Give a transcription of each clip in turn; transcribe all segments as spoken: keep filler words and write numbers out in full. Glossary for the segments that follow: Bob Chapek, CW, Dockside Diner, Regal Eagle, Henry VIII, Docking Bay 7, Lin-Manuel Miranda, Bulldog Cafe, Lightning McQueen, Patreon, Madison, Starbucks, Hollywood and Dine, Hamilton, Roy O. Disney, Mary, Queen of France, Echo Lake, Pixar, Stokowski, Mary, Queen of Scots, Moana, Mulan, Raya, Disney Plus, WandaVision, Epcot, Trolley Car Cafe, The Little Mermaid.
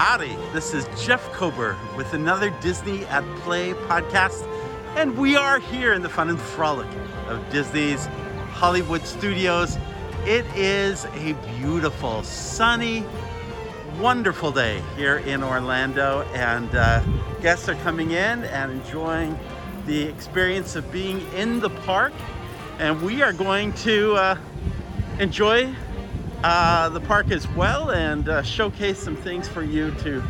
Howdy, this is Jeff Kober with another Disney at Play podcast, and we are here in the fun and frolic of Disney's Hollywood Studios. It is a beautiful, sunny, wonderful day here in Orlando, and uh, guests are coming in and enjoying the experience of being in the park, and we are going to uh, enjoy uh, the park as well and uh, showcase some things for you to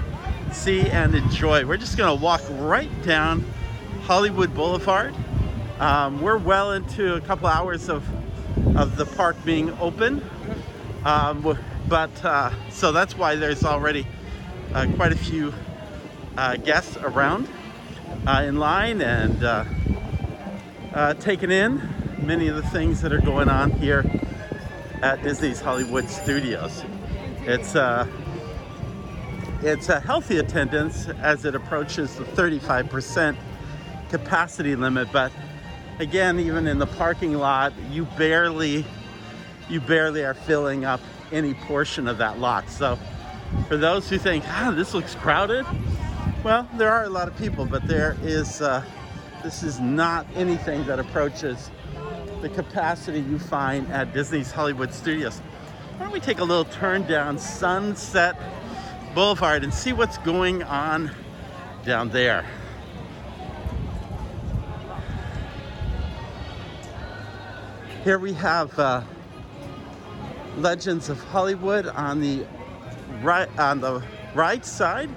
see and enjoy. We're just gonna walk right down Hollywood Boulevard. Um, we're well into a couple hours of, of the park being open, um, but uh, so that's why there's already uh, quite a few uh, guests around uh, in line and uh, uh, taking in many of the things that are going on here at Disney's Hollywood Studios. It's, uh, it's a healthy attendance as it approaches the thirty-five percent capacity limit, but again, even in the parking lot, you barely, you barely are filling up any portion of that lot. So for those who think, ah, this looks crowded, well, there are a lot of people, but there is, uh, this is not anything that approaches the capacity you find at Disney's Hollywood Studios. Why don't we take a little turn down Sunset Boulevard and see what's going on down there. Here we have uh, Legends of Hollywood on the right on the right side,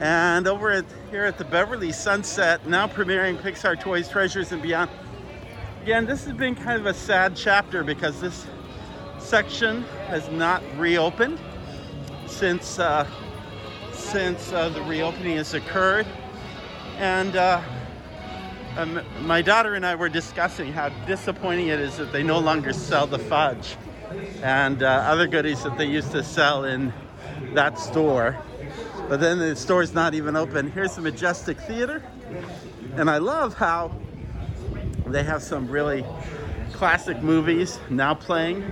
and over at, here at the Beverly Sunset, now premiering Pixar Toys, Treasures, and Beyond. Again, this has been kind of a sad chapter because this section has not reopened since uh, since uh, the reopening has occurred, and uh, um, my daughter and I were discussing how disappointing it is that they no longer sell the fudge and uh, other goodies that they used to sell in that store. But then the store's not even open. Here's the Majestic Theater, and I love how they have some really classic movies now playing.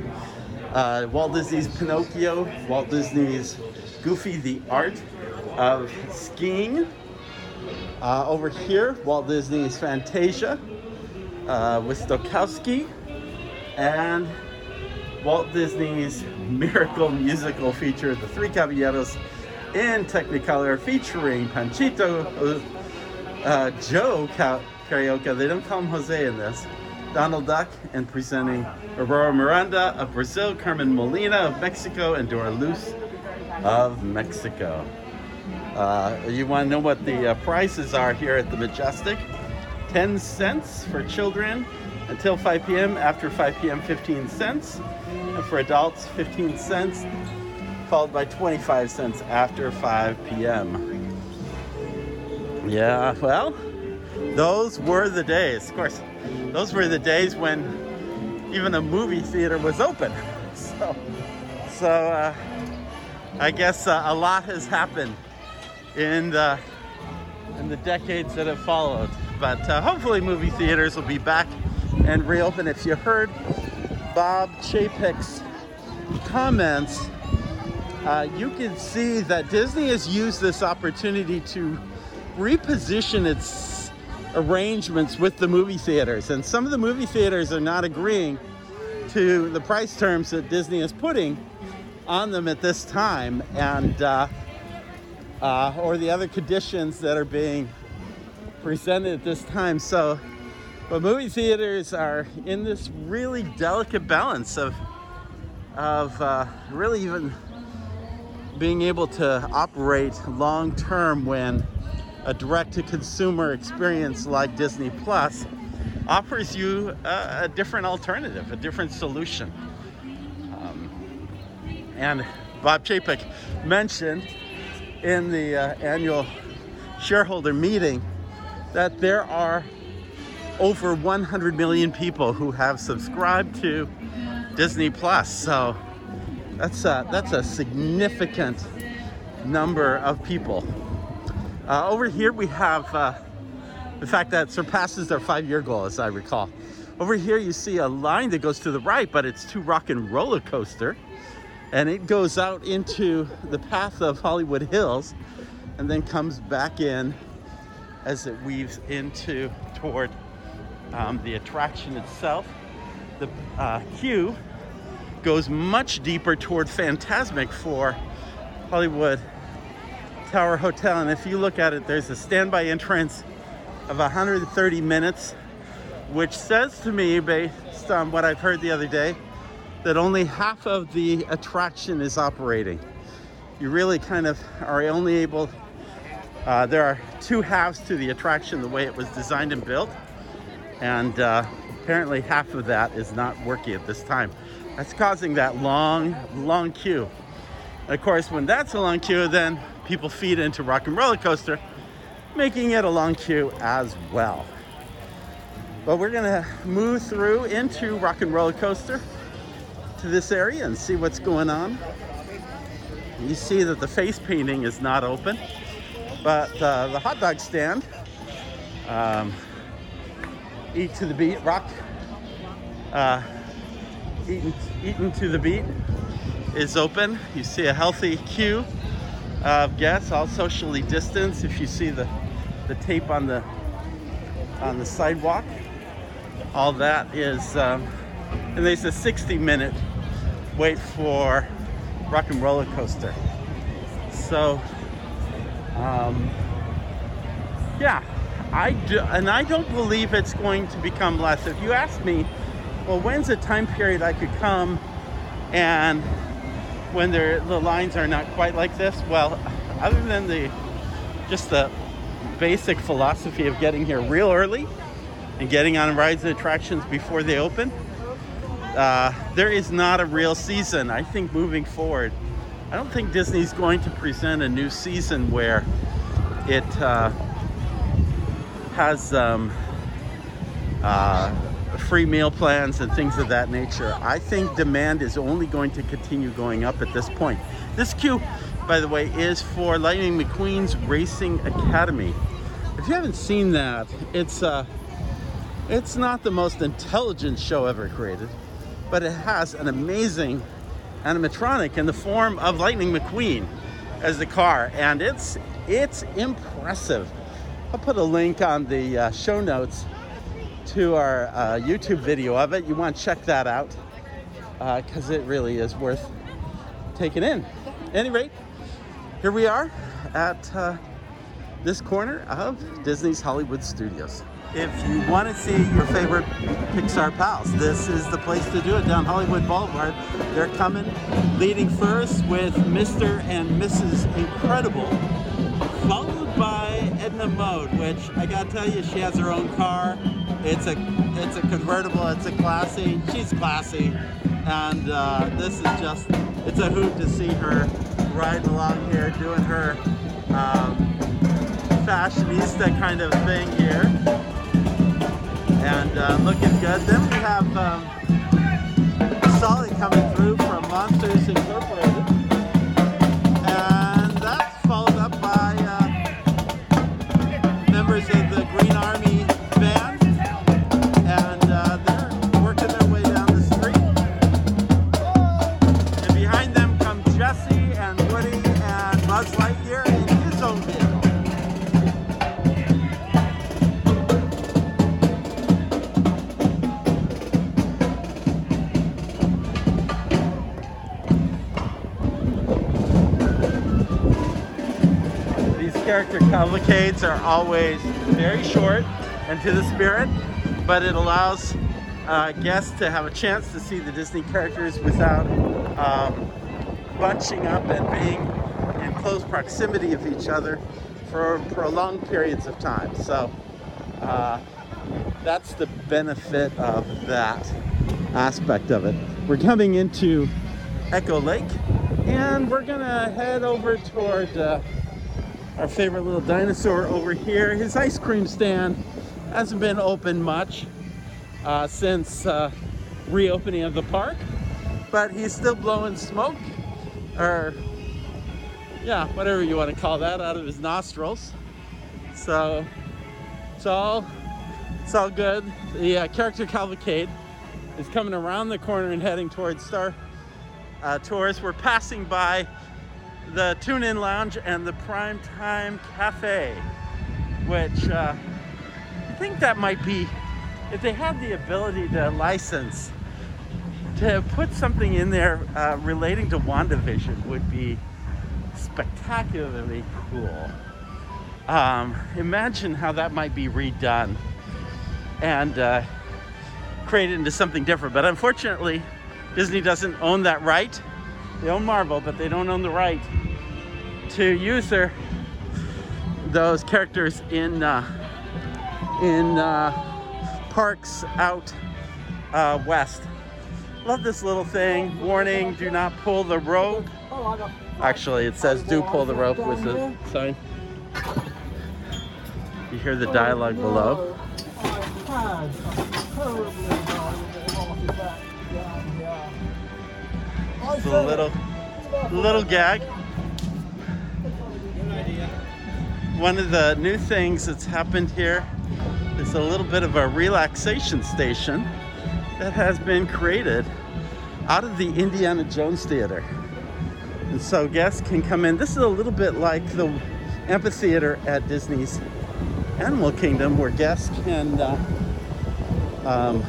Uh, Walt Disney's Pinocchio, Walt Disney's Goofy, The Art of Skiing. Uh, over here, Walt Disney's Fantasia uh, with Stokowski, and Walt Disney's Miracle Musical feature, The Three Caballeros in Technicolor, featuring Panchito, uh, Joe Cal- Carioca, they don't call him Jose in this, Donald Duck, and presenting Aurora Miranda of Brazil, Carmen Molina of Mexico, and Dora Luz of Mexico. Uh, you want to know what the uh, prices are here at the Majestic? ten cents for children until five p.m. After five p.m., fifteen cents. And for adults, fifteen cents, followed by twenty-five cents after five p.m. Yeah, well, those were the days. Of course, those were the days when even a movie theater was open. So, so uh, I guess uh, a lot has happened in the in the decades that have followed. But uh, hopefully, movie theaters will be back and reopen. If you heard Bob Chapek's comments, uh, you can see that Disney has used this opportunity to reposition its arrangements with the movie theaters, and some of the movie theaters are not agreeing to the price terms that Disney is putting on them at this time, and uh, uh, or the other conditions that are being presented at this time. So, but movie theaters are in this really delicate balance of of uh, really even being able to operate long term when a direct-to-consumer experience like Disney Plus offers you a, a different alternative, a different solution. Um, and Bob Chapek mentioned in the uh, annual shareholder meeting that there are over one hundred million people who have subscribed to Disney Plus. So that's a, that's a significant number of people. Uh, over here we have, uh, in fact, that surpasses their five-year goal, as I recall. Over here you see a line that goes to the right, but it's to Rock and Roller Coaster. and it goes out into the path of Hollywood Hills and then comes back in as it weaves into toward um, the attraction itself. The uh, queue goes much deeper toward Fantasmic for Hollywood Tower Hotel. And if you look at it, there's a standby entrance of one hundred thirty minutes, which says to me, based on what I've heard the other day, that only half of the attraction is operating. You really kind of are only able, uh, there are two halves to the attraction, the way it was designed and built. And uh, apparently half of that is not working at this time. That's causing that long, long queue. And of course, when that's a long queue, then people feed into Rock and Roller Coaster, making it a long queue as well. But we're gonna move through into Rock and Roller Coaster to this area and see what's going on. You see that the face painting is not open, but uh, the hot dog stand, um, eat to the beat, rock, uh, eaten, eaten to the beat is open. You see a healthy queue of guests, all socially distanced. If you see the, the tape on the, on the sidewalk, all that is, um, and there's a sixty minute wait for Rock and Roller Coaster. So, um, yeah, I do, and I don't believe it's going to become less. If you ask me, well, when's a time period I could come and when the lines are not quite like this? Well, other than the just the basic philosophy of getting here real early and getting on rides and attractions before they open, Uh, there is not a real season. I think moving forward, I don't think Disney's going to present a new season where it uh, has um, uh, free meal plans and things of that nature. I think demand is only going to continue going up at this point. This queue, by the way, is for Lightning McQueen's Racing Academy. If you haven't seen that, it's uh, it's not the most intelligent show ever created, but it has an amazing animatronic in the form of Lightning McQueen as the car, and it's it's impressive. I'll put a link on the uh, show notes to our uh, YouTube video of it. You want to check that out, because uh, it really is worth taking in. At any rate, here we are at uh, this corner of Disney's Hollywood Studios. If you want to see your favorite Pixar pals, this is the place to do it, down Hollywood Boulevard. They're coming, leading first with Mister and Missus Incredible, followed by Edna Mode, which I gotta tell you, she has her own car. It's a it's a convertible, it's a classy, she's classy, and uh, this is just, it's a hoot to see her riding along here, doing her um, fashionista kind of thing here. And uh, looking good. Then we have um, Sally coming through from Monsters Incorporated, and that's followed up by uh, members of the Green Army band, and uh, they're working their way down the street. And behind them come Jesse and Woody and Buzz Lightyear in his own vehicle. Character cavalcades are always very short and to the spirit, but it allows uh, guests to have a chance to see the Disney characters without um, bunching up and being in close proximity of each other for prolonged periods of time. So uh, that's the benefit of that aspect of it. We're coming into Echo Lake, and we're gonna head over toward uh, our favorite little dinosaur over here. His ice cream stand hasn't been open much uh, since uh, reopening of the park, but he's still blowing smoke, or yeah, whatever you want to call that, out of his nostrils. So it's all, it's all good. The uh, character cavalcade is coming around the corner and heading towards Star uh, tours were passing by the Tune-In Lounge and the Primetime Cafe, which uh, I think that might be, if they had the ability to license, to put something in there uh, relating to WandaVision would be spectacularly cool. Um, imagine how that might be redone and uh, created into something different. But unfortunately, Disney doesn't own that right. They own Marvel, but they don't own the right to use their those characters in uh, in uh, parks out uh, west. Love this little thing. Warning: do not pull the rope. Actually, it says do pull the rope with the sign. You hear the dialogue below. It's a little, little gag. One of the new things that's happened here is a little bit of a relaxation station that has been created out of the Indiana Jones Theater. And so guests can come in. This is a little bit like the amphitheater at Disney's Animal Kingdom, where guests can, uh, um,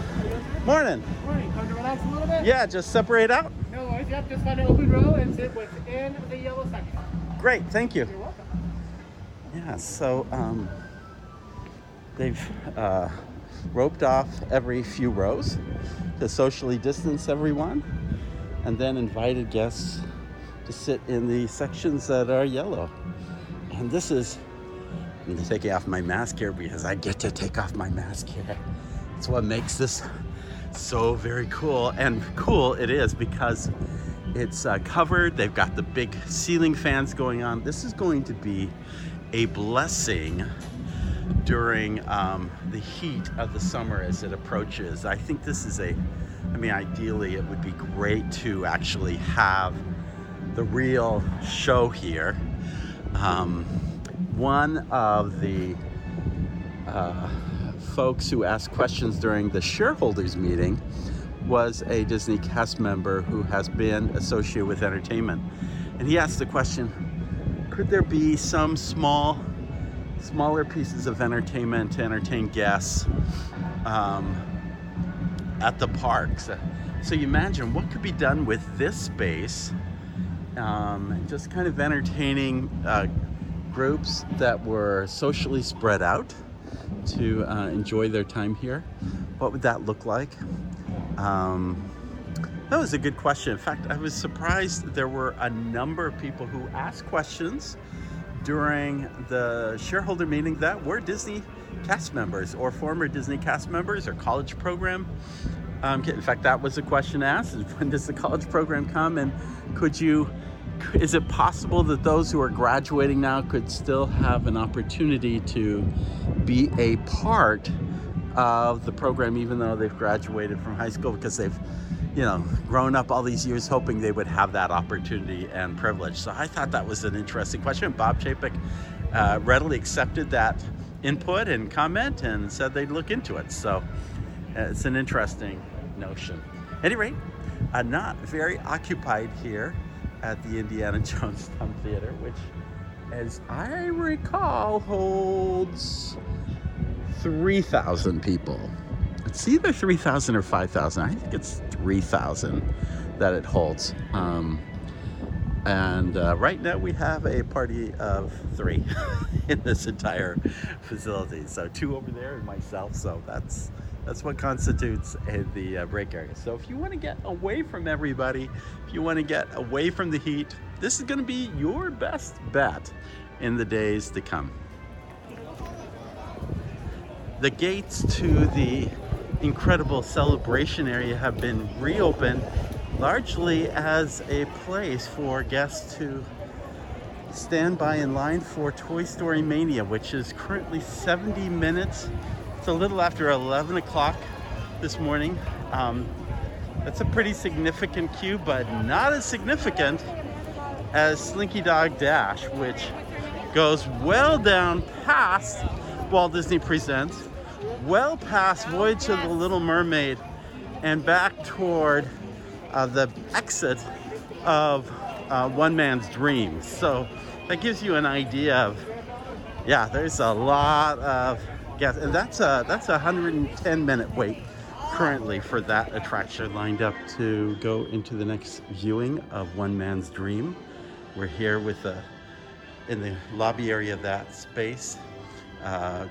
morning. Morning, come to relax a little bit? Yeah, just separate out. No worries, yep, just find an open row and sit within the yellow section. Great, thank you. You're welcome. Yeah, so, um, they've, uh, roped off every few rows to socially distance everyone, and then invited guests to sit in the sections that are yellow. And this is, I'm taking off my mask here because I get to take off my mask here. It's what makes this so very cool. And cool it is because it's uh, covered. They've got the big ceiling fans going on. This is going to be a blessing during um, the heat of the summer as it approaches. I think this is a, I mean, ideally it would be great to actually have the real show here. Um, one of the uh, folks who asked questions during the shareholders meeting was a Disney cast member who has been associated with entertainment. And he asked the question, could there be some small, smaller pieces of entertainment to entertain guests um, at the parks? So you imagine what could be done with this space. Um, just kind of entertaining uh, groups that were socially spread out to uh, enjoy their time here. What would that look like? Um, that was a good question. In fact, I was surprised there were a number of people who asked questions during the shareholder meeting that were Disney cast members or former Disney cast members or college program. Um, in fact, that was a question asked, is when does the college program come, and could you, is it possible that those who are graduating now could still have an opportunity to be a part of the program even though they've graduated from high school, because they've, you know, grown up all these years hoping they would have that opportunity and privilege. So I thought that was an interesting question. Bob Chapek uh, readily accepted that input and comment and said they'd look into it. So uh, it's an interesting notion. Anyway, uh, not very occupied here at the Indiana Jones Theater, which, as I recall, holds three thousand people. It's either three thousand or five thousand. I think it's three thousand that it holds. Um, and uh, right now we have a party of three in this entire facility. So two over there and myself. So that's that's what constitutes a, the uh, break area. So if you want to get away from everybody, if you want to get away from the heat, this is going to be your best bet in the days to come. The gates to the incredible celebration area have been reopened largely as a place for guests to stand by in line for Toy Story Mania, which is currently seventy minutes. It's a little after eleven o'clock this morning. Um, that's a pretty significant queue, but not as significant as Slinky Dog Dash, which goes well down past Walt Disney Presents, well past Voyage of the Little Mermaid, and back toward uh, the exit of uh, One Man's Dream. So that gives you an idea of, yeah, there's a lot of guests. And that's a, that's a one hundred ten minute wait currently for that attraction. Lined up to go into the next viewing of One Man's Dream. We're here with the, in the lobby area of that space. Uh,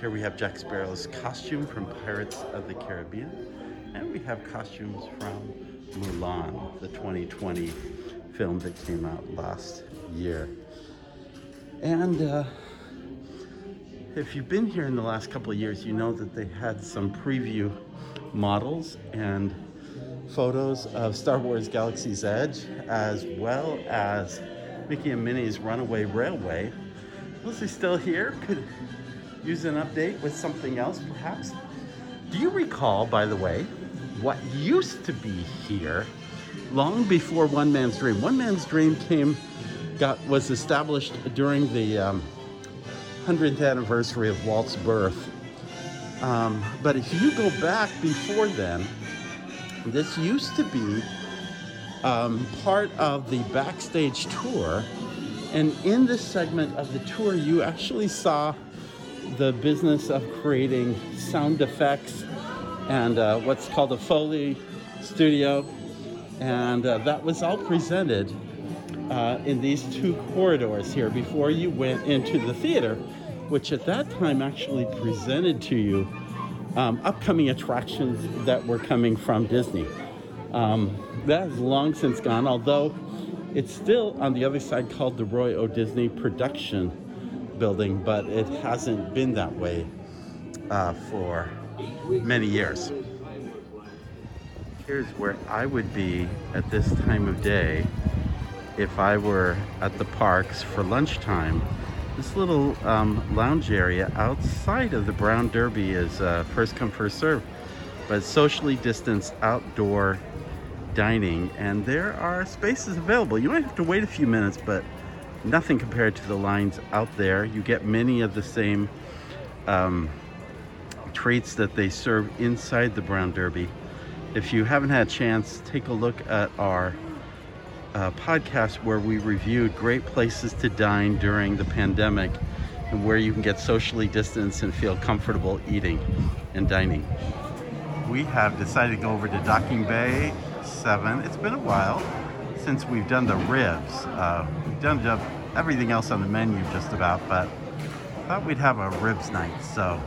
here we have Jack Sparrow's costume from Pirates of the Caribbean. And we have costumes from Mulan, the twenty twenty film that came out last year. And uh, if you've been here in the last couple of years, you know that they had some preview models and photos of Star Wars Galaxy's Edge, as well as Mickey and Minnie's Runaway Railway. Unless they're still here, could use an update with something else, perhaps. Do you recall, by the way, what used to be here long before One Man's Dream? One Man's Dream came, got was established during the um, one hundredth anniversary of Walt's birth. Um, but if you go back before then, this used to be um, part of the backstage tour. And in this segment of the tour, you actually saw the business of creating sound effects and uh, what's called a Foley studio. And uh, that was all presented uh, in these two corridors here before you went into the theater, which at that time actually presented to you um, upcoming attractions that were coming from Disney. Um, that is long since gone, although it's still on the other side called the Roy O. Disney Production Building, but it hasn't been that way uh, for many years. Here's where I would be at this time of day if I were at the parks for lunchtime. This little um, lounge area outside of the Brown Derby is uh, first come, first serve, but socially distanced outdoor dining, and there are spaces available. You might have to wait a few minutes, but nothing compared to the lines out there. You get many of the same um, treats that they serve inside the Brown Derby. If you haven't had a chance, take a look at our uh, podcast where we reviewed great places to dine during the pandemic and where you can get socially distanced and feel comfortable eating and dining. We have decided to go over to Docking Bay seven. It's been a while since we've done the ribs. Uh, we've done everything else on the menu just about, but I thought we'd have a ribs night. So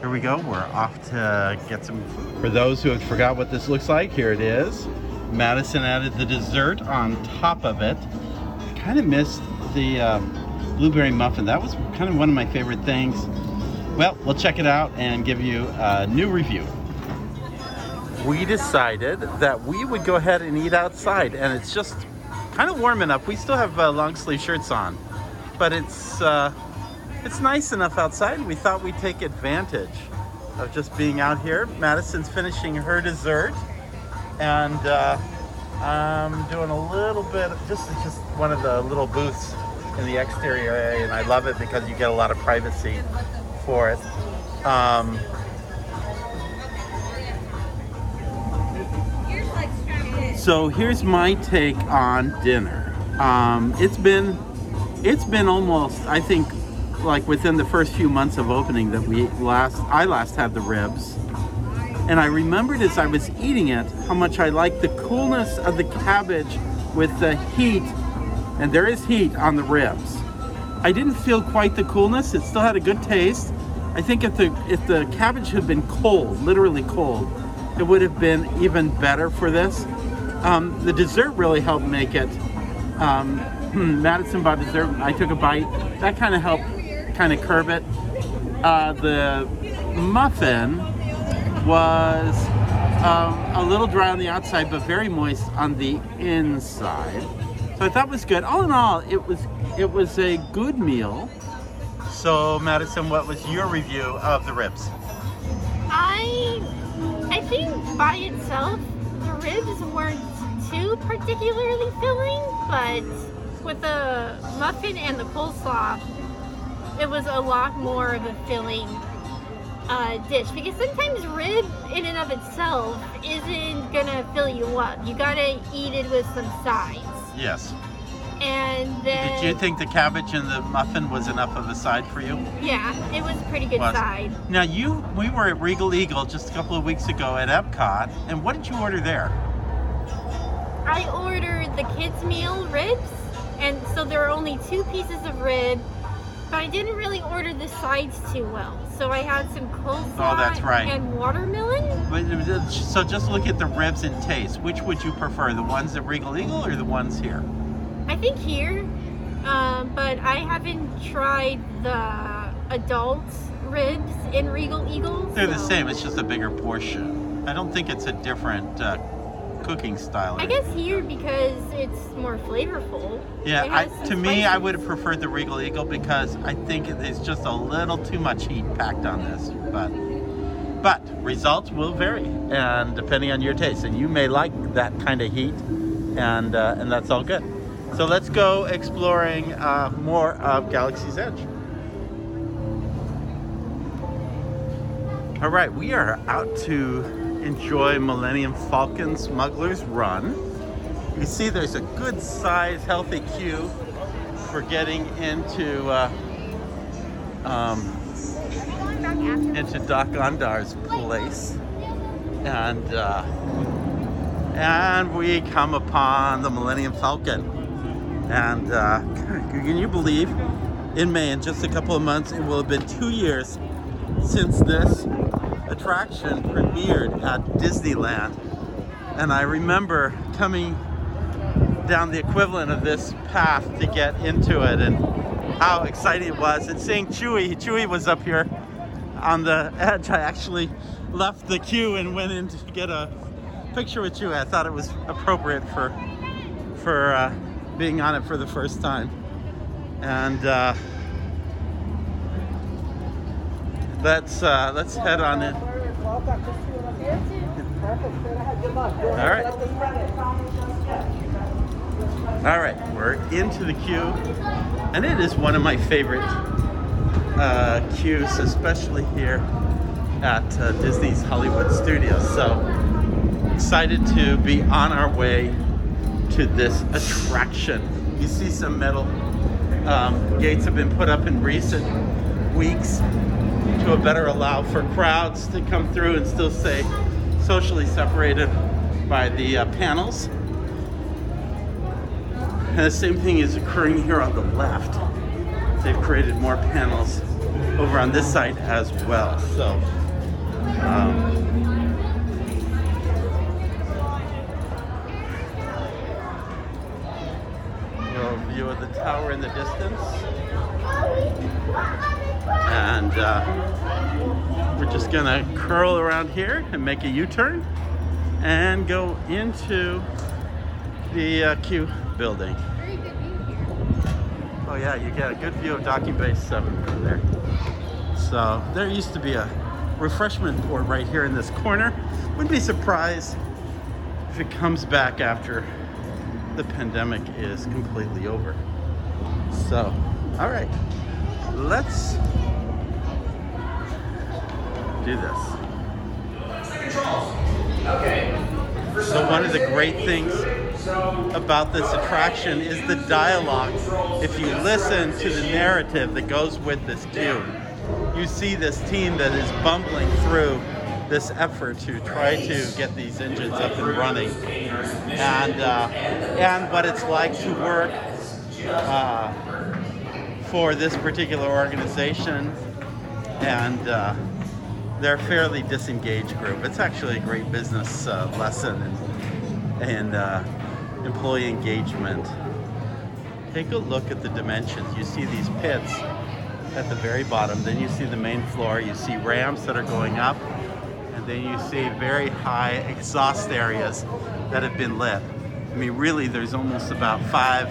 here we go. We're off to get some food. For those who have forgot what this looks like, here it is. Madison added the dessert on top of it. I kind of missed the um, blueberry muffin. That was kind of one of my favorite things. Well, we'll check it out and give you a new review. We decided that we would go ahead and eat outside, and it's just kind of warm enough. We still have uh, long sleeve shirts on, but it's uh, it's nice enough outside. We thought we'd take advantage of just being out here. Madison's finishing her dessert, and uh, I'm doing a little bit of, just it's just one of the little booths in the exterior area, and I love it because you get a lot of privacy for it. Um, So here's my take on dinner. Um, it's been, it's been almost, I think, like within the first few months of opening that we last, I last had the ribs. And I remembered as I was eating it, how much I liked the coolness of the cabbage with the heat, and there is heat on the ribs. I didn't feel quite the coolness. It still had a good taste. I think if the, if the cabbage had been cold, literally cold, it would have been even better for this. Um, the dessert really helped make it. Um, Madison bought dessert. I took a bite. That kind of helped kind of curb it. Uh, the muffin was um, a little dry on the outside, but very moist on the inside. So I thought it was good. All in all, it was it was a good meal. So Madison, what was your review of the ribs? I I think by itself, ribs weren't too particularly filling, but with the muffin and the coleslaw, it was a lot more of a filling uh, dish, because sometimes rib in and of itself isn't gonna fill you up. You gotta eat it with some sides. Yes. And then, did you think the cabbage and the muffin was enough of a side for you? Yeah, it was a pretty good was. side. Now you, we were at Regal Eagle just a couple of weeks ago at Epcot, and what did you order there? I ordered the kids' meal ribs, and so there were only two pieces of rib, but I didn't really order the sides too well. So I had some coleslaw oh, that's right. and watermelon. But, so just look at the ribs and taste. Which would you prefer, the ones at Regal Eagle or the ones here? I think here, uh, but I haven't tried the adult ribs in Regal Eagle. They're so. the same, it's just a bigger portion. I don't think it's a different uh, cooking style. I guess here because it's more flavorful. Yeah, I, to spices. me, I would have preferred the Regal Eagle because I think it's just a little too much heat packed on this. But, but results will vary, and depending on your taste. And you may like that kind of heat, and uh, and that's all good. So let's go exploring uh, more of Galaxy's Edge. All right, we are out to enjoy Millennium Falcon Smuggler's Run. You see there's a good size, healthy queue for getting into uh, um, into Doc Ondar's place. And, uh, and we come upon the Millennium Falcon. And uh, can you believe, in May, in just a couple of months, it will have been two years since this attraction premiered at Disneyland. And I remember coming down the equivalent of this path to get into it and how exciting it was. And seeing Chewie, Chewie was up here on the edge. I actually left the queue and went in to get a picture with Chewie. I thought it was appropriate for, for, uh, being on it for the first time. And uh, let's uh, let's head on in. All right. All right, we're into the queue. And it is one of my favorite uh, queues, especially here at uh, Disney's Hollywood Studios. So excited to be on our way to this attraction. You see some metal um, gates have been put up in recent weeks to better allow for crowds to come through and still stay socially separated by the uh, panels. And the same thing is occurring here on the left. They've created more panels over on this side as well. So. Um, view of the tower in the distance, and uh, we're just gonna curl around here and make a U-turn and go into the uh, Q building. Very good view here. Oh yeah, you get a good view of Docking Bay seven from there. So there used to be a refreshment port right here in this corner. Wouldn't be surprised if it comes back after the pandemic is completely over. So, all right, let's do this. So one of the great things about this attraction is the dialogue. If you listen to the narrative that goes with this queue, you see this team that is bumbling through this effort to try to get these engines up and running, and uh, and what it's like to work uh, for this particular organization, and uh, they're a fairly disengaged group. It's actually a great business uh, lesson and uh, employee engagement. Take a look at the dimensions. You see these pits at the very bottom, then you see the main floor, you see ramps that are going up, then you see very high exhaust areas that have been lit. I mean, really, there's almost about five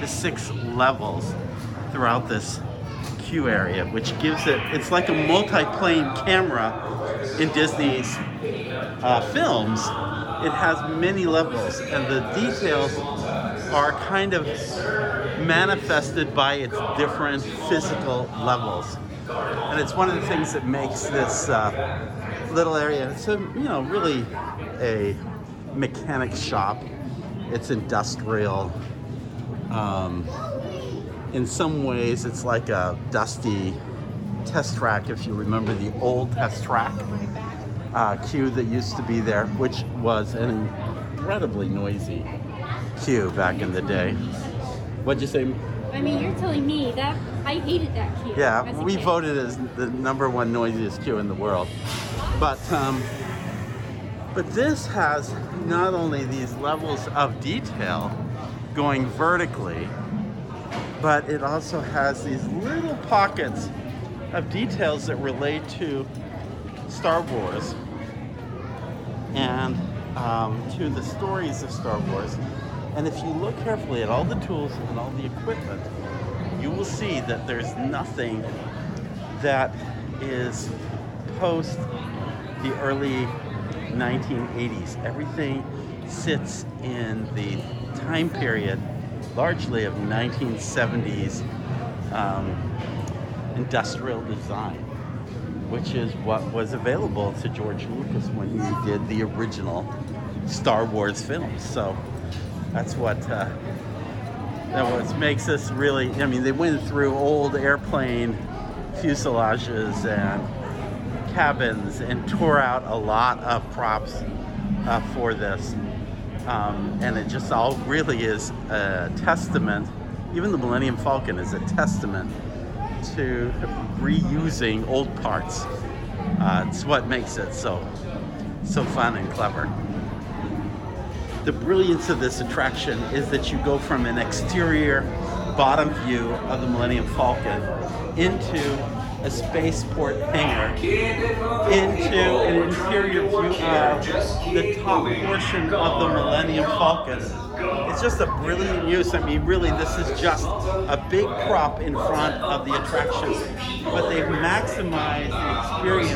to six levels throughout this queue area, which gives it, it's like a multi-plane camera in Disney's uh, films. It has many levels, and the details are kind of manifested by its different physical levels. and it's one of the things that makes this uh, little area, it's a, you know, really a mechanic shop. It's industrial. Um, in some ways, it's like a dusty test track, if you remember the old test track uh, queue that used to be there, which was an incredibly noisy queue back in the day. What'd you say? I mean, you're telling me that I hated that queue. Yeah, we kid. voted as the number one noisiest queue in the world. But um, but this has not only these levels of detail going vertically, but it also has these little pockets of details that relate to Star Wars and um, to the stories of Star Wars. And if you look carefully at all the tools and all the equipment, you will see that there's nothing that is post the early nineteen eighties. Everything sits in the time period largely of nineteen seventies um, industrial design, which is what was available to George Lucas when he did the original Star Wars films. So that's what uh, that what makes us really, I mean, they went through old airplane fuselages and cabins and tore out a lot of props uh, for this. Um, and it just all really is a testament, even the Millennium Falcon is a testament to reusing old parts. Uh, it's what makes it so, so fun and clever. The brilliance of this attraction is that you go from an exterior bottom view of the Millennium Falcon into a spaceport hangar, into an interior view of the top portion of the Millennium Falcon. It's just a brilliant use. I mean, really, this is just a big prop in front of the attraction, but they've maximized the experience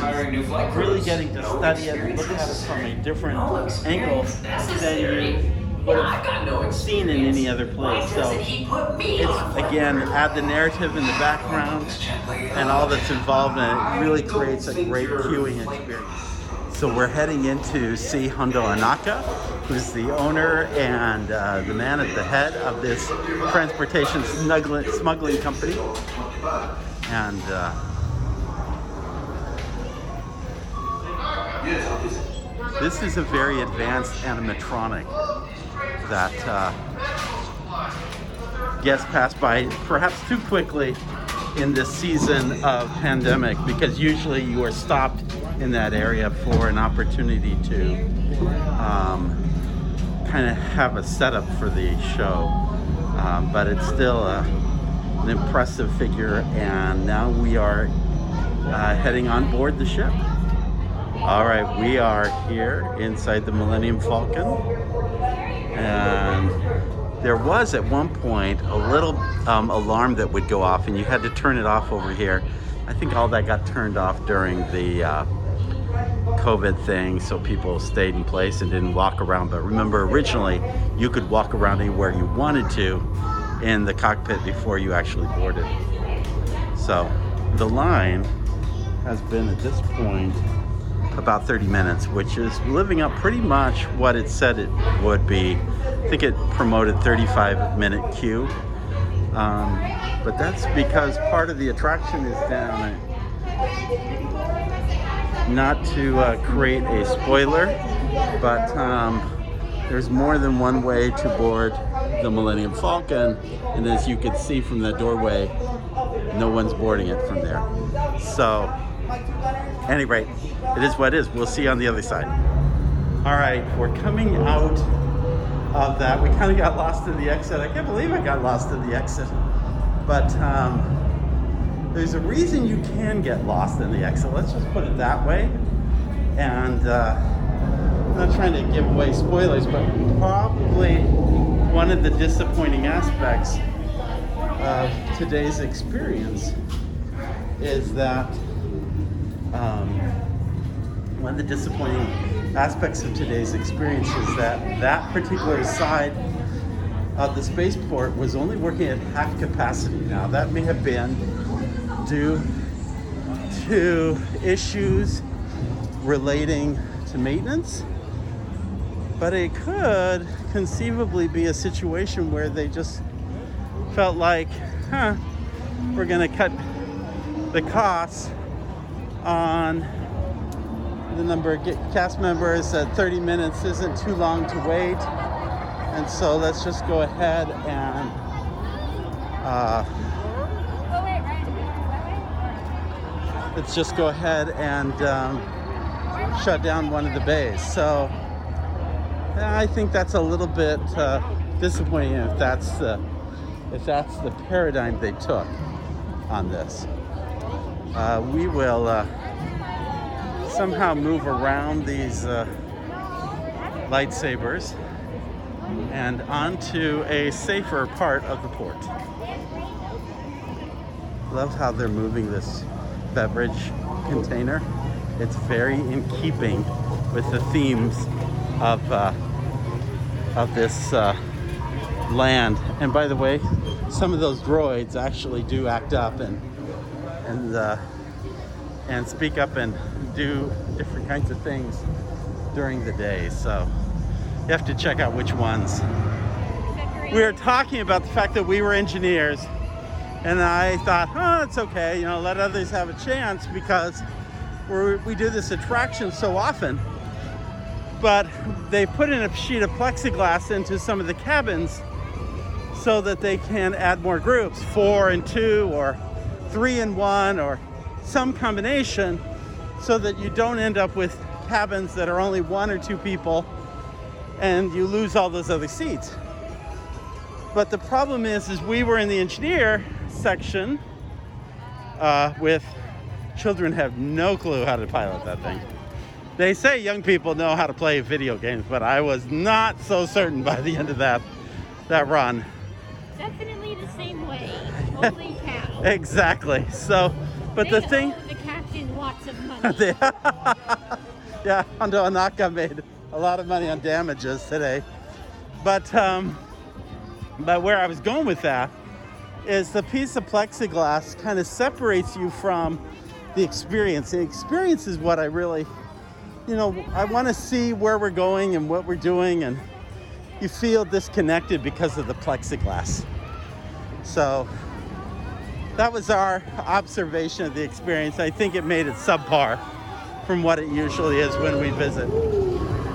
of really getting to study it and look at it from a different angle than you would have seen in any other place. So it's, again, add the narrative in the background and all that's involved in it. It really creates a great queuing experience. So we're heading in to see Hondo Ohnaka, who's the owner and uh, the man at the head of this transportation smuggling, smuggling company. And uh, this is a very advanced animatronic that uh, guests passed by perhaps too quickly in this season of pandemic, because usually you are stopped in that area for an opportunity to um, kind of have a setup for the show. Um, but it's still a, an impressive figure, and now we are uh, heading on board the ship. All right, we are here inside the Millennium Falcon, and there was at one point a little um, alarm that would go off, and you had to turn it off over here. I think all that got turned off during the uh, COVID thing, so people stayed in place and didn't walk around. But remember, originally you could walk around anywhere you wanted to in the cockpit before you actually boarded. So the line has been at this point about thirty minutes, which is living up pretty much what it said it would be. I think it promoted thirty-five minute queue. Um, but that's because part of the attraction is down. Not to uh, create a spoiler, but um, there's more than one way to board the Millennium Falcon, and as you can see from the doorway, no one's boarding it from there. So, at any rate, it is what it is. We'll see you on the other side. All right, we're coming out of that. We kind of got lost in the exit. I can't believe I got lost in the exit. But um, there's a reason you can get lost in the exit. Let's just put it that way. And uh, I'm not trying to give away spoilers, but probably one of the disappointing aspects of today's experience is that um, one of the disappointing aspects of today's experience is that that particular side of the spaceport was only working at half capacity. Now that may have been due to issues relating to maintenance, but it could conceivably be a situation where they just felt like, huh, we're gonna cut the costs on the number of cast members, that thirty minutes isn't too long to wait, and so let's just go ahead and uh, let's just go ahead and um, shut down one of the bays. So I think that's a little bit uh, disappointing if that's the if that's the paradigm they took on this. Uh, we will uh, somehow move around these uh, lightsabers and onto a safer part of the port. Love how they're moving this beverage container. It's very in keeping with the themes of uh, of this uh, land. And by the way, some of those droids actually do act up and and uh, and speak up and do different kinds of things during the day. So you have to check out which ones. We were talking about the fact that we were engineers, and I thought, oh, it's okay, you know, let others have a chance because we're, we do this attraction so often. But they put in a sheet of plexiglass into some of the cabins so that they can add more groups, four and two or three and one or some combination, so that you don't end up with cabins that are only one or two people and you lose all those other seats. But the problem is, is we were in the engineer section uh, with children have no clue how to pilot that thing. They say young people know how to play video games, but I was not so certain by the end of that that run. Definitely the same way. Holy cow. Exactly. So, but they the thing. The captain lots of money. They, yeah, Hondo Ohnaka made a lot of money on damages today, but. Um, But where I was going with that is the piece of plexiglass kind of separates you from the experience. The experience is what I really, you know, I want to see where we're going and what we're doing, and you feel disconnected because of the plexiglass. So that was our observation of the experience. I think it made it subpar from what it usually is when we visit.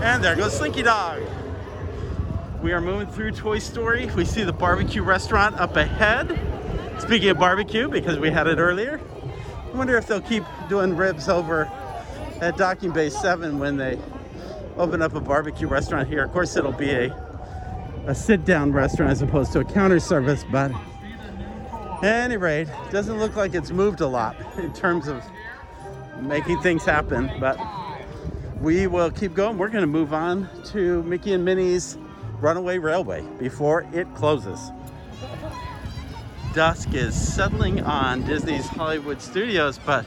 And there goes Slinky Dog. We are moving through Toy Story. We see the barbecue restaurant up ahead. Speaking of barbecue, because we had it earlier, I wonder if they'll keep doing ribs over at Docking Bay seven when they open up a barbecue restaurant here. Of course, it'll be a, a sit-down restaurant as opposed to a counter service, but at any rate, doesn't look like it's moved a lot in terms of making things happen, but we will keep going. We're gonna move on to Mickey and Minnie's Runaway Railway before it closes. Dusk is settling on Disney's Hollywood Studios, but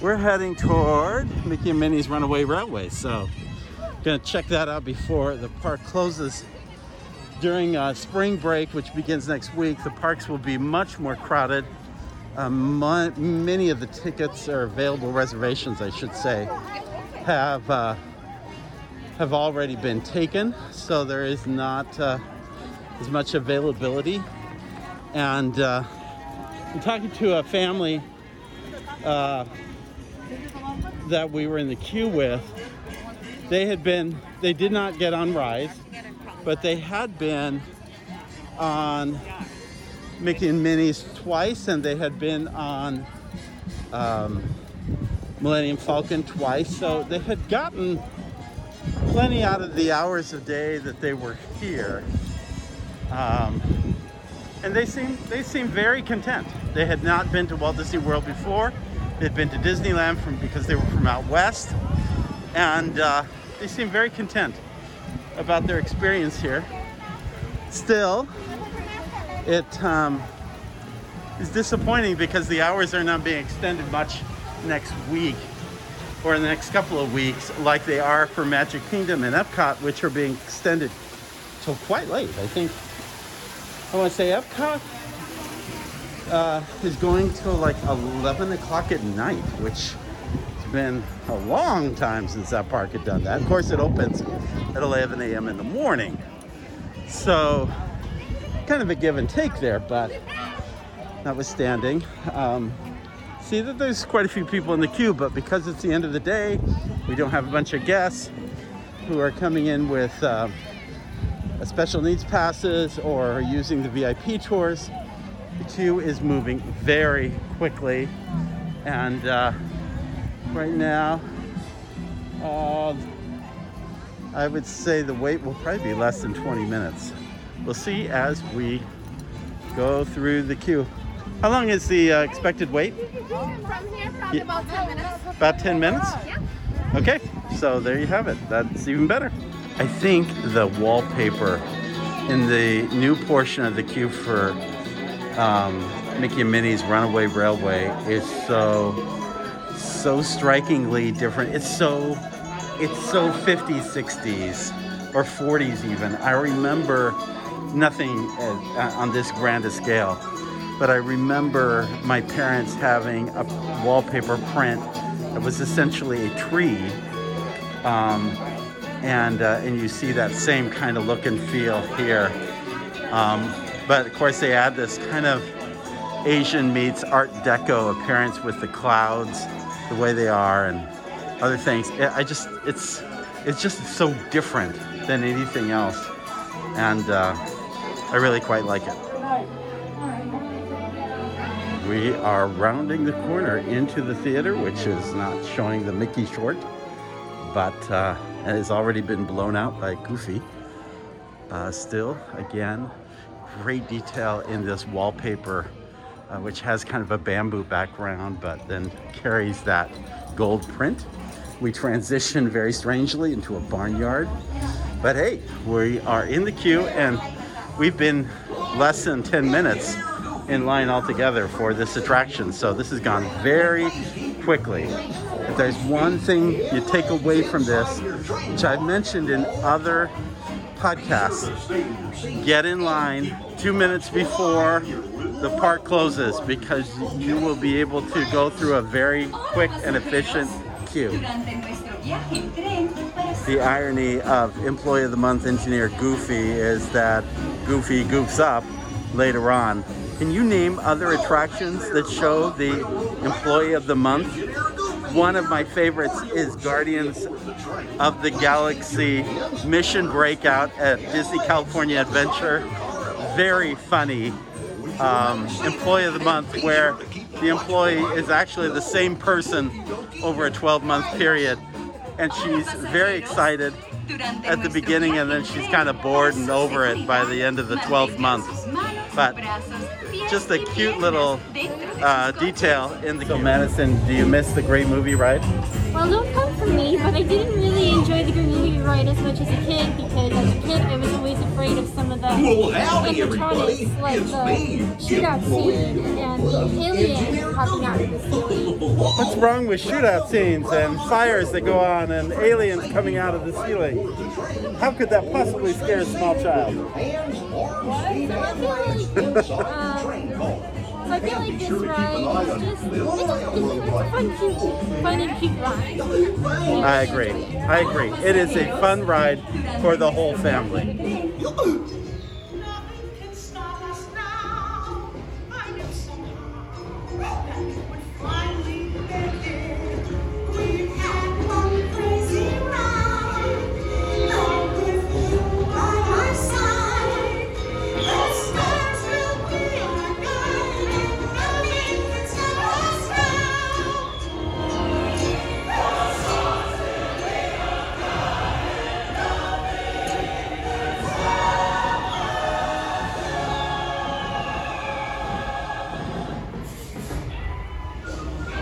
we're heading toward Mickey and Minnie's Runaway Railway, so I'm gonna check that out before the park closes. During uh, spring break, which begins next week, the parks will be much more crowded. Uh, my, many of the tickets or available reservations, I should say, have uh, have already been taken, so there is not uh, as much availability. And uh, I'm talking to a family uh, that we were in the queue with. They had been, they did not get on Rise, but they had been on Mickey and Minnie's twice, and they had been on um, Millennium Falcon twice, so they had gotten plenty out of the hours of day that they were here, um, and they seem they seem very content. They had not been to Walt Disney World before. They'd been to Disneyland from because they were from out west, and uh, they seem very content about their experience here. Still, it um, is disappointing because the hours are not being extended much next week, or in the next couple of weeks, like they are for Magic Kingdom and Epcot, which are being extended till quite late. I think, I want to say Epcot uh, is going till like eleven o'clock at night, which has been a long time since that park had done that. Of course, it opens at eleven a m in the morning. So kind of a give and take there, but notwithstanding, um, see that there's quite a few people in the queue, but because it's the end of the day, we don't have a bunch of guests who are coming in with uh, a special needs passes or using the V I P tours. The queue is moving very quickly. And uh, right now, uh, I would say the wait will probably be less than twenty minutes. We'll see as we go through the queue. How long is the uh, expected wait? From here, probably yeah. about ten minutes. About ten minutes? Yeah. Okay, so there you have it. That's even better. I think the wallpaper in the new portion of the queue for um, Mickey and Minnie's Runaway Railway is so, so strikingly different. It's so, it's so fifties, sixties, or forties even. I remember nothing uh, on this grand scale, but I remember my parents having a wallpaper print that was essentially a tree. Um, and uh, and you see that same kind of look and feel here. Um, but of course they add this kind of Asian meets Art Deco appearance with the clouds, the way they are and other things. I just, it's, it's just so different than anything else. And uh, I really quite like it. We are rounding the corner into the theater, which is not showing the Mickey short, but uh, it has already been blown out by Goofy. Uh, still, again, great detail in this wallpaper, uh, which has kind of a bamboo background, but then carries that gold print. We transition very strangely into a barnyard, but hey, we are in the queue and we've been less than ten minutes in line altogether for this attraction, so this has gone very quickly. If there's one thing you take away from this, which I've mentioned in other podcasts, get in line two minutes before the park closes because you will be able to go through a very quick and efficient queue. The irony of Employee of the Month engineer Goofy is that Goofy goofs up later on. Can you name other attractions that show the Employee of the Month? One of my favorites is Guardians of the Galaxy Mission Breakout at Disney California Adventure. Very funny um, Employee of the Month where the employee is actually the same person over a twelve-month period. And she's very excited at the beginning and then she's kind of bored and over it by the end of the twelfth month. But just a cute little uh, detail in the... So Madison, do you miss the Great Movie Ride? Well, don't come for me, but I didn't really enjoy the Great Movie Ride as much as a kid because as a kid I was always afraid of some of the animatronics, like the shootout scene and the aliens popping out of the ceiling. What's wrong with shootout scenes and fires that go on and aliens coming out of the ceiling? How could that possibly scare a small child? um, I feel like this ride is just, it's a fun, cute, fun and cute ride. I agree. I agree. It is a fun ride for the whole family.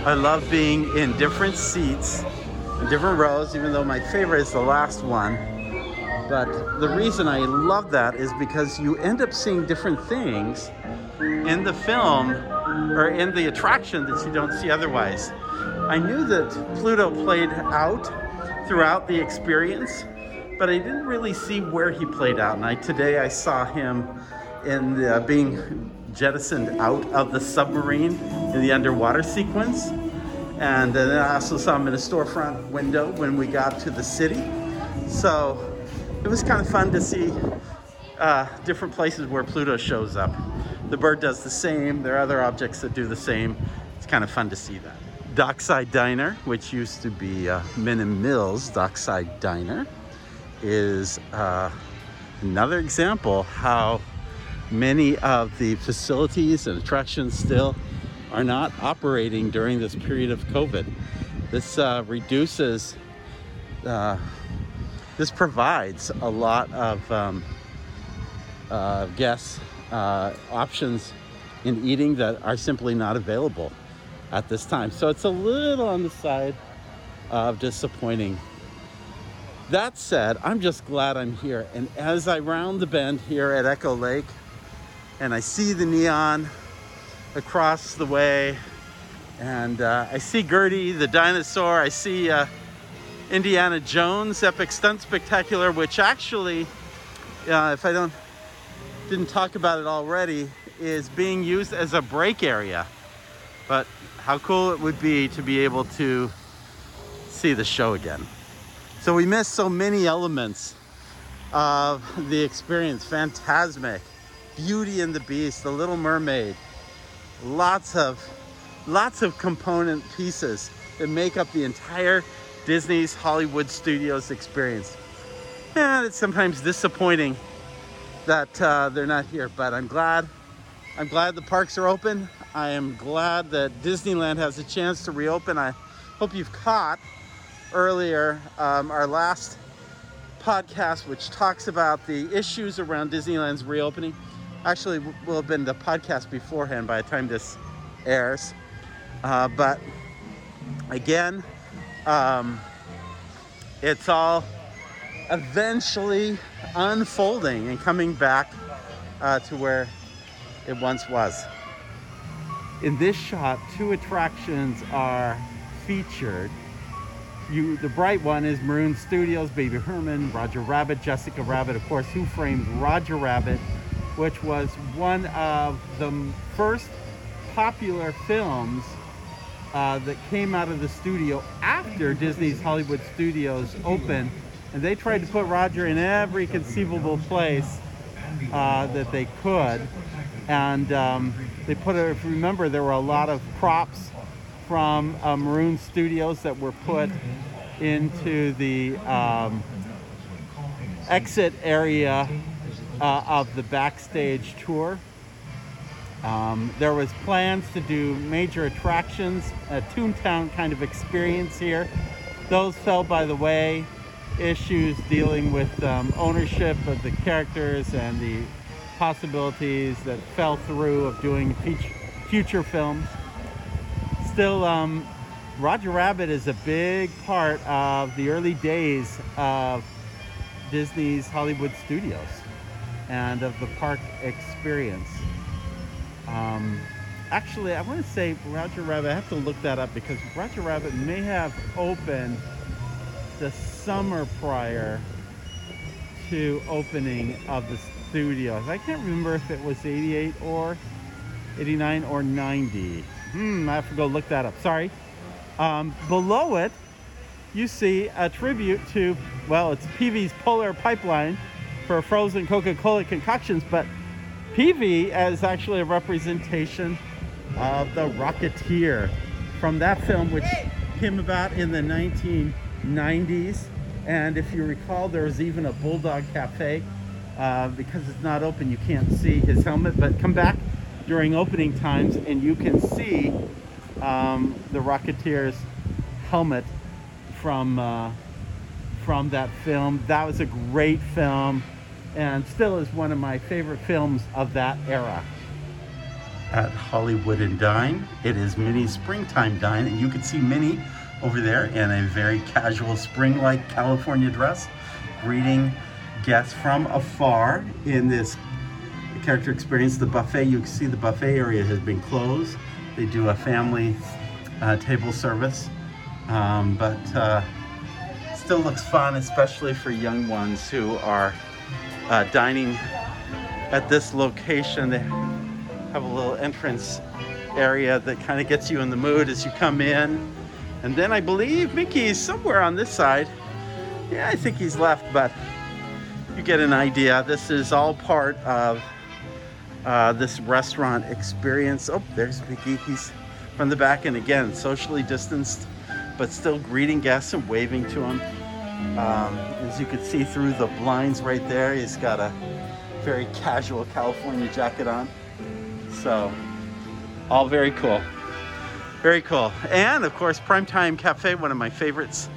I love being in different seats, in different rows, even though my favorite is the last one. But the reason I love that is because you end up seeing different things in the film or in the attraction that you don't see otherwise. I knew that Pluto played out throughout the experience, but I didn't really see where he played out. And I, today I saw him in the, being jettisoned out of the submarine in the underwater sequence. And then I also saw him in a storefront window when we got to the city. So it was kind of fun to see uh, different places where Pluto shows up. The bird does the same. There are other objects that do the same. It's kind of fun to see that. Dockside Diner, which used to be uh, Min and Mill's Dockside Diner, is uh, another example how many of the facilities and attractions still are not operating during this period of COVID. This uh, reduces, uh, this provides a lot of um, uh, guests uh, options in eating that are simply not available at this time. So it's a little on the side of disappointing. That said, I'm just glad I'm here. And as I round the bend here at Echo Lake and I see the neon across the way, and uh, I see Gertie the dinosaur, I see uh, Indiana Jones Epic Stunt Spectacular, which actually, uh, if I don't didn't talk about it already, is being used as a break area. But how cool it would be to be able to see the show again. So we missed so many elements of the experience. Fantasmic, Beauty and the Beast, The Little Mermaid, lots of lots of component pieces that make up the entire Disney's Hollywood Studios experience. And it's sometimes disappointing that uh, they're not here, but I'm glad. I'm glad the parks are open. I am glad that Disneyland has a chance to reopen. I hope you've caught earlier um, our last podcast, which talks about the issues around Disneyland's reopening. Actually, it will have been the podcast beforehand by the time this airs. Uh, but again, um, it's all eventually unfolding and coming back uh, to where it once was. In this shot, two attractions are featured. You, the bright one is Maroon Studios, Baby Herman, Roger Rabbit, Jessica Rabbit, of course, Who Framed Roger Rabbit, which was one of the first popular films uh, that came out of the studio after Disney's Hollywood Studios opened. And they tried to put Roger in every conceivable place uh, that they could. And um, they put a, if you remember, there were a lot of props from uh, Maroon Studios that were put into the um, exit area uh, of the backstage tour. Um, there was plans to do major attractions, a Toontown kind of experience here. Those fell by the way. Issues dealing with um, ownership of the characters and the possibilities that fell through of doing future films. Still, um, Roger Rabbit is a big part of the early days of Disney's Hollywood Studios and of the park experience. Um, actually, I want to say Roger Rabbit, I have to look that up because Roger Rabbit may have opened the summer prior to opening of the studios. I can't remember if it was eighty-eight or eighty-nine or ninety. Hmm, I have to go look that up, sorry. Um, below it, you see a tribute to, well, it's Peavy's Polar Pipeline for frozen Coca-Cola concoctions, but Peavy is actually a representation of the Rocketeer from that film, which came about in the nineteen nineties. And if you recall, there was even a Bulldog Cafe. Uh, because it's not open, you can't see his helmet, but come back during opening times and you can see um, the Rocketeer's helmet from uh, from that film. That was a great film and still is one of my favorite films of that era. At Hollywood and Dine, it is Minnie's Springtime Dine, and you can see Minnie over there in a very casual spring-like California dress, greeting guests from afar in this character experience. The buffet, you can see the buffet area has been closed. They do a family uh, table service, um, but uh, still looks fun, especially for young ones who are uh, dining at this location. They have a little entrance area that kind of gets you in the mood as you come in. And then I believe Mickey's somewhere on this side. Yeah, I think he's left, but you get an idea. This is all part of uh, this restaurant experience. Oh, there's Mickey. He's from the back, and again, socially distanced, but still greeting guests and waving to them. Um, as you can see through the blinds right there, he's got a very casual California jacket on. So, all very cool. Very cool. And of course, Primetime Cafe, one of my favorites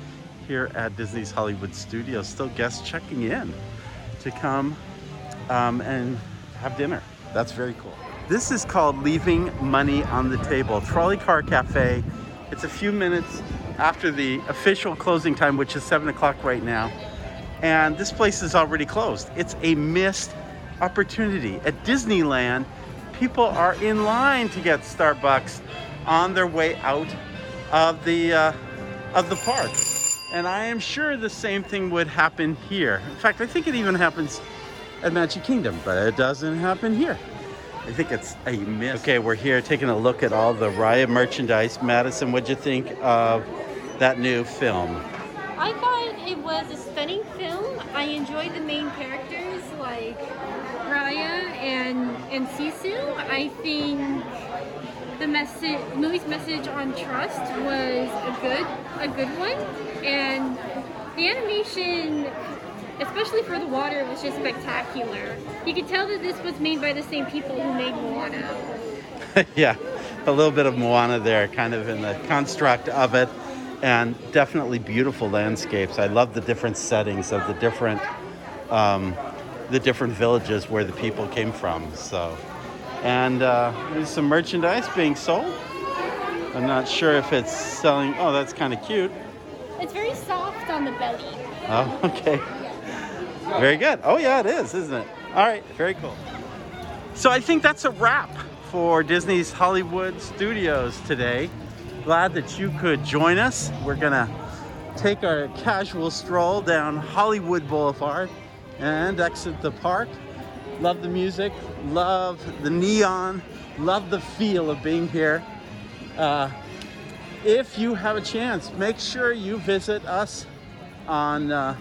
here at Disney's Hollywood Studios. Still guests checking in to come um, and have dinner. That's very cool. This is called Leaving Money on the Table, Trolley Car Cafe. It's a few minutes after the official closing time, which is seven o'clock right now. And this place is already closed. It's a missed opportunity. At Disneyland, people are in line to get Starbucks on their way out of the uh, of the park. And I am sure the same thing would happen here. In fact, I think it even happens at Magic Kingdom, but it doesn't happen here. I think it's a miss. Okay, we're here taking a look at all the Raya merchandise. Madison, what'd you think of that new film? I thought it was a stunning film. I enjoyed the main characters like Raya and, and Sisu. I think the message, movie's message on trust was a good, a good one, and the animation, especially for the water, was just spectacular. You could tell that this was made by the same people who made Moana. Yeah, a little bit of Moana there, kind of in the construct of it, and definitely beautiful landscapes. I love the different settings of the different, um, the different villages where the people came from. So. And uh, there's some merchandise being sold. I'm not sure if it's selling. Oh, that's kind of cute. It's very soft on the belly. Oh, okay. Yeah. Very good. Oh, yeah, it is, isn't it? All right, very cool. So I think that's a wrap for Disney's Hollywood Studios today. Glad that you could join us. We're going to take our casual stroll down Hollywood Boulevard and exit the park. Love the music, love the neon, love the feel of being here. Uh, if you have a chance, make sure you visit us on uh,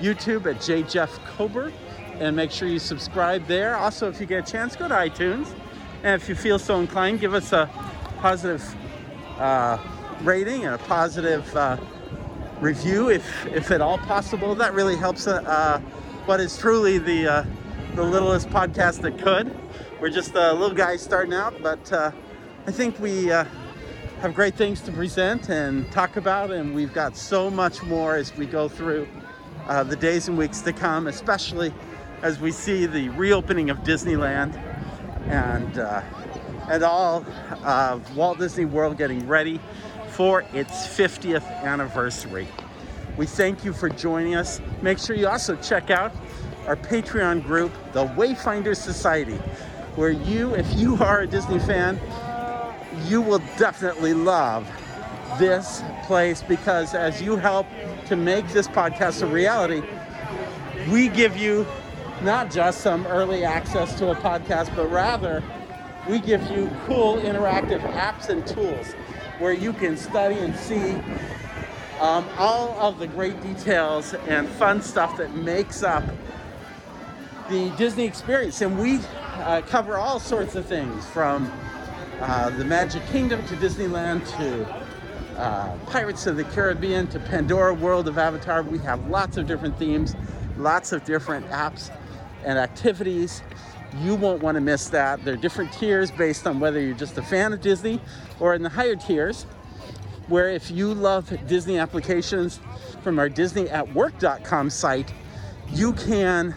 YouTube at J. Jeff Kober, and make sure you subscribe there. Also, if you get a chance, go to iTunes. And if you feel so inclined, give us a positive uh, rating and a positive uh, review, if, if at all possible. That really helps uh, what is truly the... Uh, the littlest podcast that could. We're just uh, little guys starting out, but uh, I think we uh, have great things to present and talk about, and we've got so much more as we go through uh, the days and weeks to come, especially as we see the reopening of Disneyland and, uh, and all of Walt Disney World getting ready for its fiftieth anniversary. We thank you for joining us. Make sure you also check out our Patreon group, the Wayfinder Society, where you, if you are a Disney fan, you will definitely love this place, because as you help to make this podcast a reality, we give you not just some early access to a podcast, but rather we give you cool interactive apps and tools where you can study and see um, all of the great details and fun stuff that makes up the Disney experience. And we uh, cover all sorts of things, from uh, the Magic Kingdom to Disneyland to uh, Pirates of the Caribbean to Pandora World of Avatar. We have lots of different themes, lots of different apps and activities. You won't want to miss that. There are different tiers based on whether you're just a fan of Disney or in the higher tiers, where if you love Disney applications from our Disney at work dot com site, you can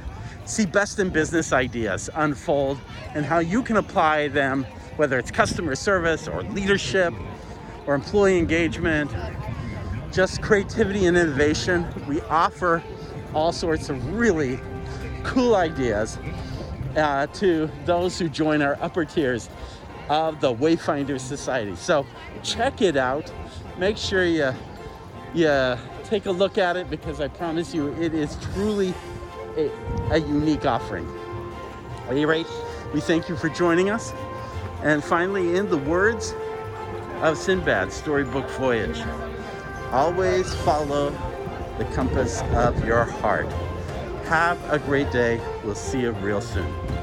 see best in business ideas unfold and how you can apply them, whether it's customer service or leadership or employee engagement, just creativity and innovation. We offer all sorts of really cool ideas uh, to those who join our upper tiers of the Wayfinder Society. So check it out. Make sure you, you take a look at it, because I promise you it is truly A, a unique offering. Are you ready? We thank you for joining us. And finally, in the words of Sinbad's storybook voyage, always follow the compass of your heart. Have a great day. We'll see you real soon.